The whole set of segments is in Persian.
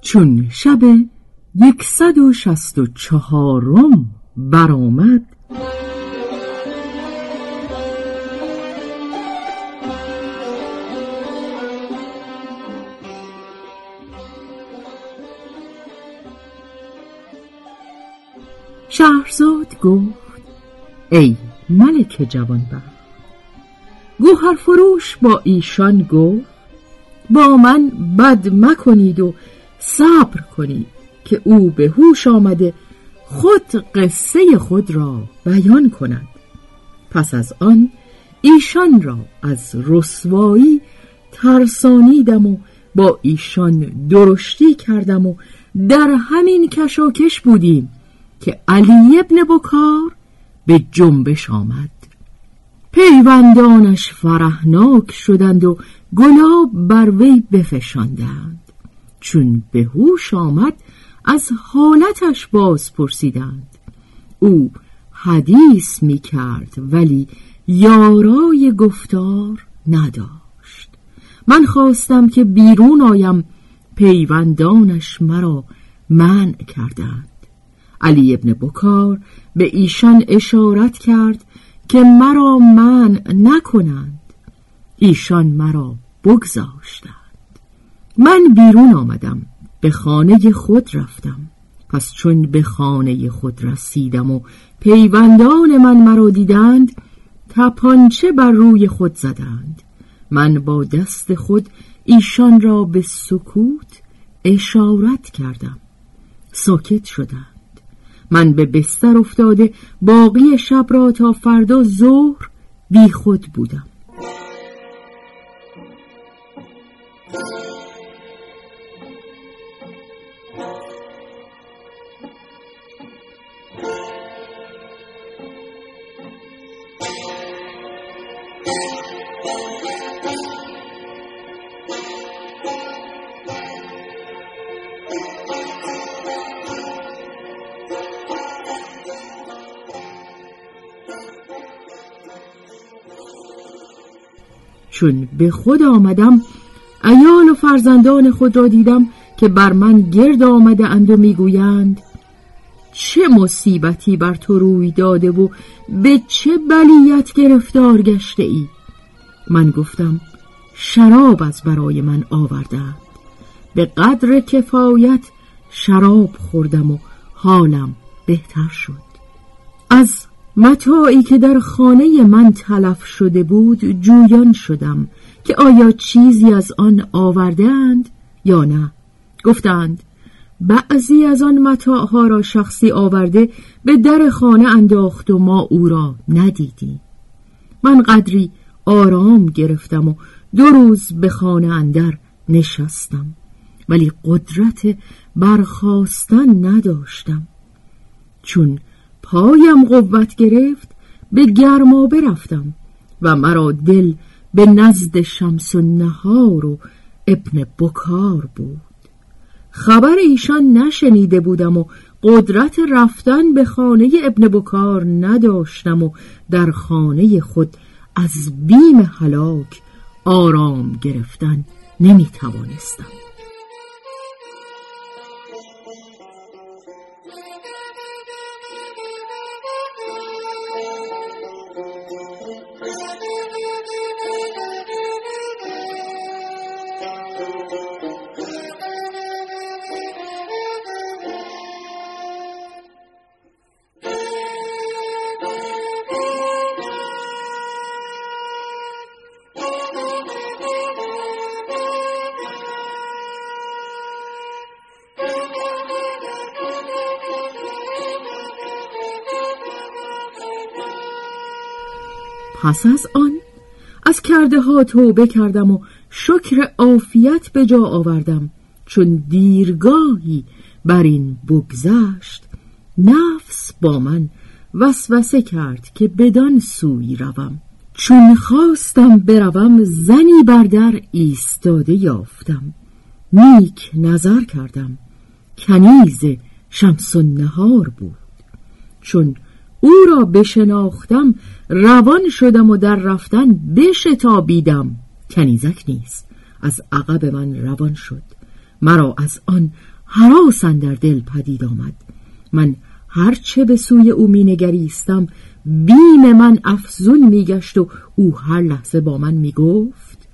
چون شب 164 برآمد، شهرزاد گفت: ای ملک جوانبخت، گوهرفروش با ایشان گفت: با من بد مکنید و صبر کنید که او به هوش آمده خود قصه خود را بیان کند. پس از آن ایشان را از رسوایی ترسانیدم و با ایشان درشتی کردم و در همین کشاکش بودیم که علی بن بکار به جنبش آمد. پیوندانش فرحناک شدند و گلاب بر وی بفشاندند. چون به هوش آمد از حالتش باز پرسیدند. او حدیث می کرد ولی یارای گفتار نداشت. من خواستم که بیرون آیم، پیوندانش مرا منع کردند. علی بن بکار به ایشان اشارت کرد که مرا منع نکنند. ایشان مرا بگذاشتند. من بیرون آمدم، به خانه خود رفتم. پس چون به خانه خود رسیدم و پیوندان من مرا دیدند، تپانچه بر روی خود زدند. من با دست خود ایشان را به سکوت اشارت کردم. ساکت شدند. من به بستر افتاده باقی شب را تا فردا ظهر بی خود بودم. چون به خود آمدم، عیال و فرزندان خود را دیدم که بر من گرد آمده اند و میگویند: چه مصیبتی بر تو روی داده و به چه بلیت گرفتار گشته ای؟ من گفتم: شراب از برای من آوردند. به قدر کفایت شراب خوردم و حالم بهتر شد. از متاعی که در خانه من تلف شده بود جویان شدم که آیا چیزی از آن آوردند یا نه. گفتند: بعضی از آن متاعها را شخصی آورده به در خانه انداخت و ما او را ندیدیم. من قدری آرام گرفتم و 2 روز به خانه اندر نشستم، ولی قدرت برخاستن نداشتم. چون پایم قوت گرفت، به گرمابه رفتم و مرا دل به نزد شمس و نهار و ابن بکار بود. خبر ایشان نشنیده بودم و قدرت رفتن به خانه ابن بکار نداشتم و در خانه خود از بیم هلاک آرام گرفتن نمی توانستم. پس از آن از کرده ها توبه کردم و شکر عافیت به جا آوردم، چون دیرگاهی بر این بگذشت نفس با من وسوسه کرد که بدان سوی روم. چون خواستم بروم زنی بر در ایستاده یافتم، نیک نظر کردم، کنیز شمس و نهار بود. چون او را بشناختم روان شدم و در رفتن بشتابیدم، کنیزک نیست، از عقب من روان شد. مرا از آن هراس اندر دل پدید آمد، من هرچه به سوی او می نگریستم بیم من افزون می گشت و او هر لحظه با من می گفت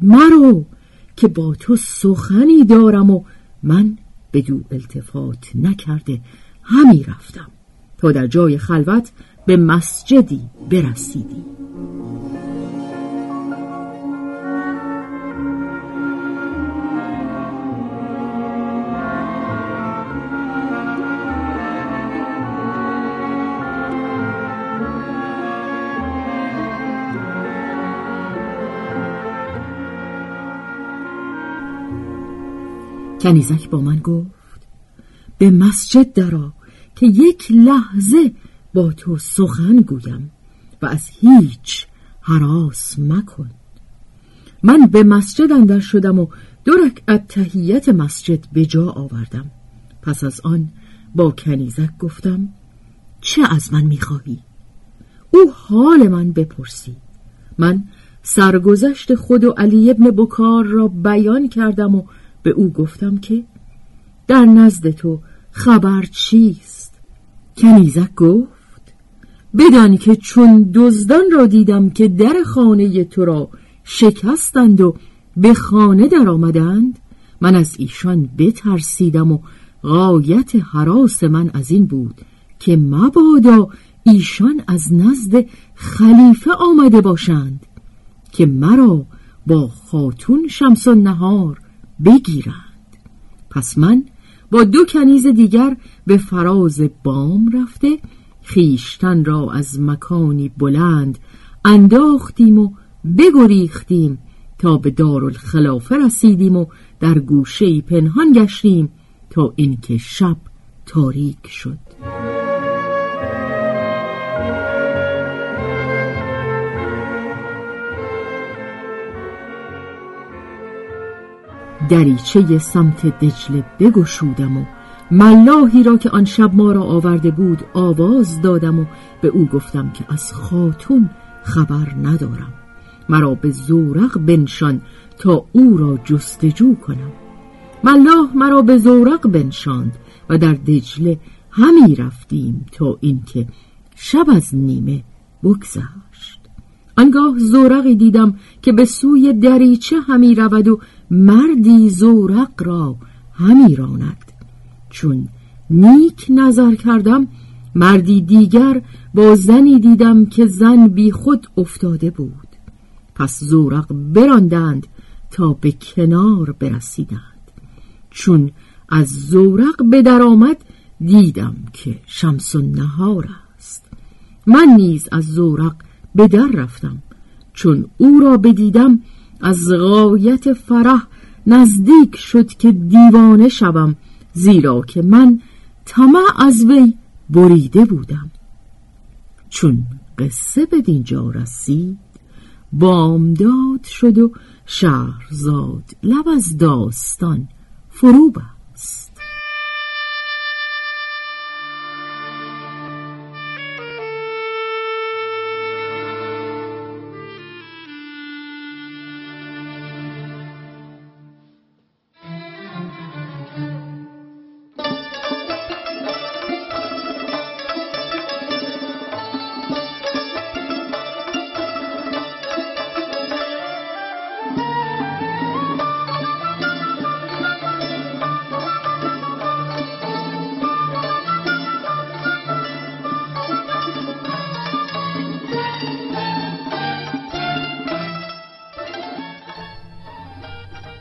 مرو که با تو سخنی دارم، و من بدو التفات نکرده همی رفتم تا در جای خلوت به مسجدی برسیدی. کنیزک با من گفت به مسجد درآ که یک لحظه با تو سخن گویم و از هیچ هراس مکن. من به مسجد اندر شدم و 2 رکعت تحیت مسجد به جا آوردم. پس از آن با کنیزک گفتم چه از من میخواهی؟ او حال من بپرسی. من سرگذشت خود و علی بن بکار را بیان کردم و به او گفتم که در نزد تو خبر چیست؟ کنیزک گفت بدان که چون دزدان را دیدم که در خانه تو را شکستند و به خانه در آمدند، من از ایشان بترسیدم و غایت هراس من از این بود که مبادا ایشان از نزد خلیفه آمده باشند که مرا با خاتون شمس و نهار بگیرند. پس من با 2 کنیز دیگر به فراز بام رفته خیشتن را از مکانی بلند انداختیم و بگریختیم تا به دارالخلافه رسیدیم و در گوشه‌ای پنهان گشتیم تا اینکه شب تاریک شد. دریچه سمت دجله بگشودم و ملاحی را که آن شب ما را آورده بود آواز دادم و به او گفتم که از خاتون خبر ندارم، مرا به زورق بنشان تا او را جستجو کنم. ملاح مرا به زورق بنشاند و در دجله همی رفتیم تا اینکه شب از نیمه بگذشت. آنگاه زورقی دیدم که به سوی دریچه همی رود و مردی زورق را همی راند. چون نیک نظر کردم مردی دیگر با زنی دیدم که زن بی خود افتاده بود. پس زورق براندند تا به کنار برسیدند. چون از زورق به در آمد دیدم که شمس و نهار است. من نیز از زورق به در رفتم. چون او را بدیدم از غایت فرح نزدیک شد که دیوانه شوم، زیرا که من طمع از وی بریده بودم. چون قصه به دینجا رسید بامداد شد و شهرزاد لب از داستان فرو بست.